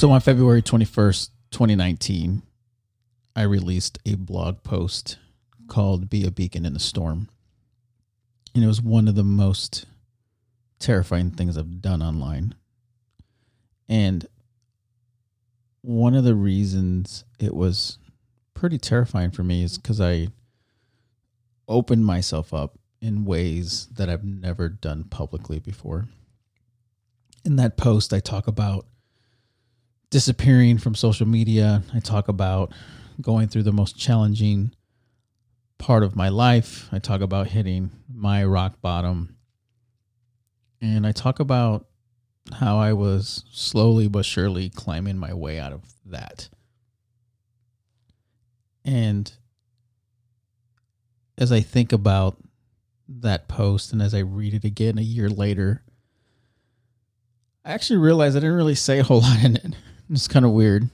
So on February 21st, 2019, I released a blog post called Be a Beacon in the Storm. And it was one of the most terrifying things I've done online. And one of the reasons it was pretty terrifying for me is because I opened myself up in ways that I've never done publicly before. In that post, I talk about disappearing from social media. I talk about going through the most challenging part of my life. I talk about hitting my rock bottom. And I talk about how I was slowly but surely climbing my way out of that. And as I think about that post and as I read it again a year later, I actually realized I didn't really say a whole lot in it. It's kind of weird.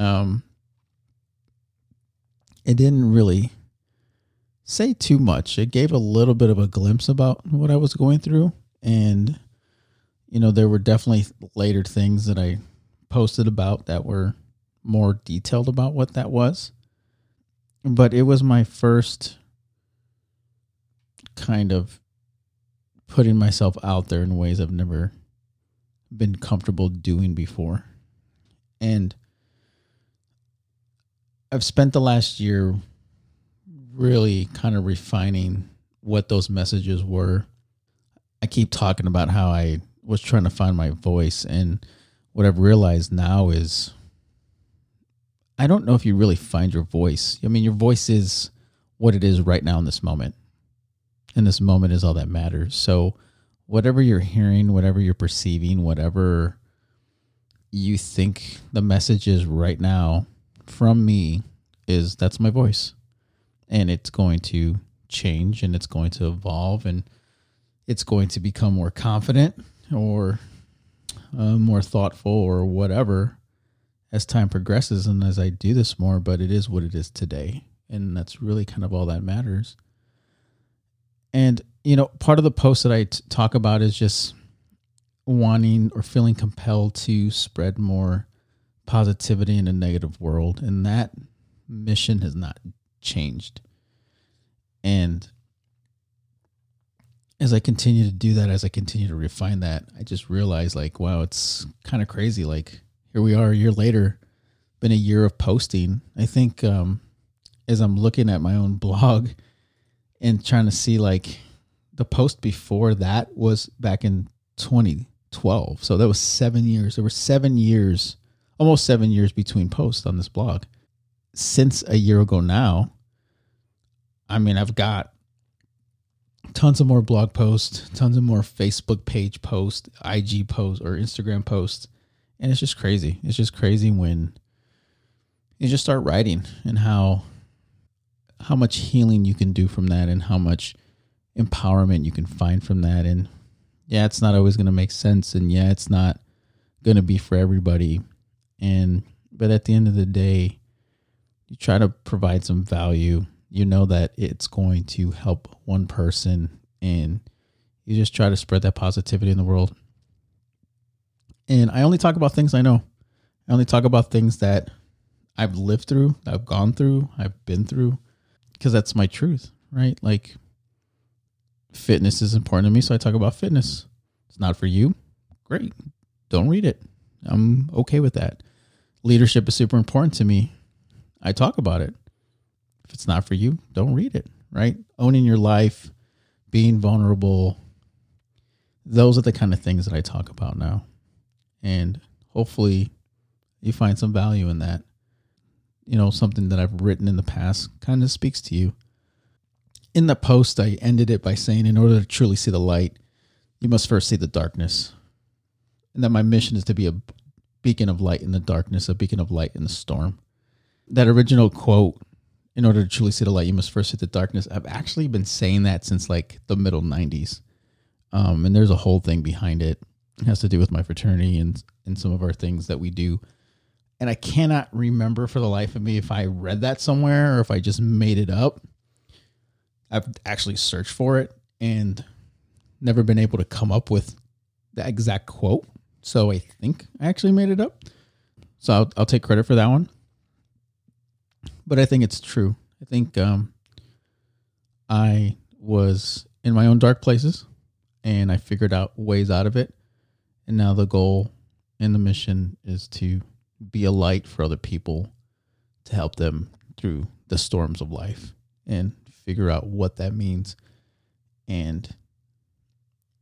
It didn't really say too much. It gave a little bit of a glimpse about what I was going through. And, you know, there were definitely later things that I posted about that were more detailed about what that was. But it was my first kind of putting myself out there in ways I've never been comfortable doing before. And I've spent the last year really kind of refining what those messages were. I keep talking about how I was trying to find my voice, and what I've realized now is I don't know if you really find your voice. I mean, your voice is what it is right now in this moment. And this moment is all that matters. So whatever you're hearing, whatever you're perceiving, whatever you think the message is right now from me is that's my voice. And it's going to change and it's going to evolve and it's going to become more confident or more thoughtful or whatever as time progresses and as I do this more, but it is what it is today. And that's really kind of all that matters. And, you know, part of the post that I talk about is just wanting or feeling compelled to spread more positivity in a negative world. And that mission has not changed. And as I continue to do that, as I continue to refine that, I just realized, like, wow, it's kind of crazy. Like, here we are a year later, been a year of posting. I think as I'm looking at my own blog and trying to see, like, the post before that was back in 2012. So that was 7 years. There were 7 years, almost 7 years between posts on this blog. Since a year ago now, I mean, I've got tons of more blog posts, tons of more Facebook page posts, IG posts, or Instagram posts. And it's just crazy. It's just crazy when you just start writing and how much healing you can do from that and how much empowerment you can find from that. And yeah, it's not always going to make sense. And yeah, it's not going to be for everybody. But at the end of the day, you try to provide some value. You know that it's going to help one person, and you just try to spread that positivity in the world. And I only talk about things I know. I only talk about things that I've lived through, I've gone through, I've been through, because that's my truth, right? Like, fitness is important to me, so I talk about fitness. It's not for you. Great. Don't read it. I'm okay with that. Leadership is super important to me. I talk about it. If it's not for you, don't read it, right? Owning your life, being vulnerable, those are the kind of things that I talk about now. And hopefully you find some value in that. You know, something that I've written in the past kind of speaks to you. In the post, I ended it by saying, in order to truly see the light, you must first see the darkness. And that my mission is to be a beacon of light in the darkness, a beacon of light in the storm. That original quote, in order to truly see the light, you must first see the darkness. I've actually been saying that since like the middle 90s. And there's a whole thing behind it. It has to do with my fraternity and some of our things that we do. And I cannot remember for the life of me if I read that somewhere or if I just made it up. I've actually searched for it and never been able to come up with the exact quote. So I think I actually made it up. So I'll take credit for that one. But I think it's true. I think I was in my own dark places and I figured out ways out of it. And now the goal and the mission is to be a light for other people, to help them through the storms of life and figure out what that means and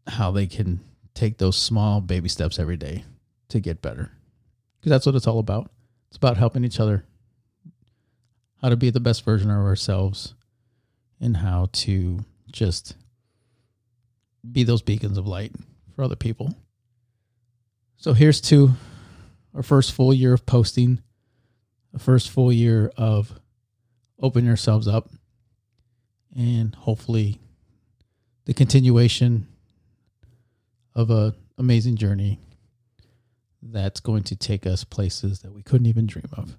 how they can take those small baby steps every day to get better. Because that's what it's all about. It's about helping each other, how to be the best version of ourselves, and how to just be those beacons of light for other people. So here's to our first full year of posting, the first full year of opening ourselves up, and hopefully the continuation of an amazing journey that's going to take us places that we couldn't even dream of.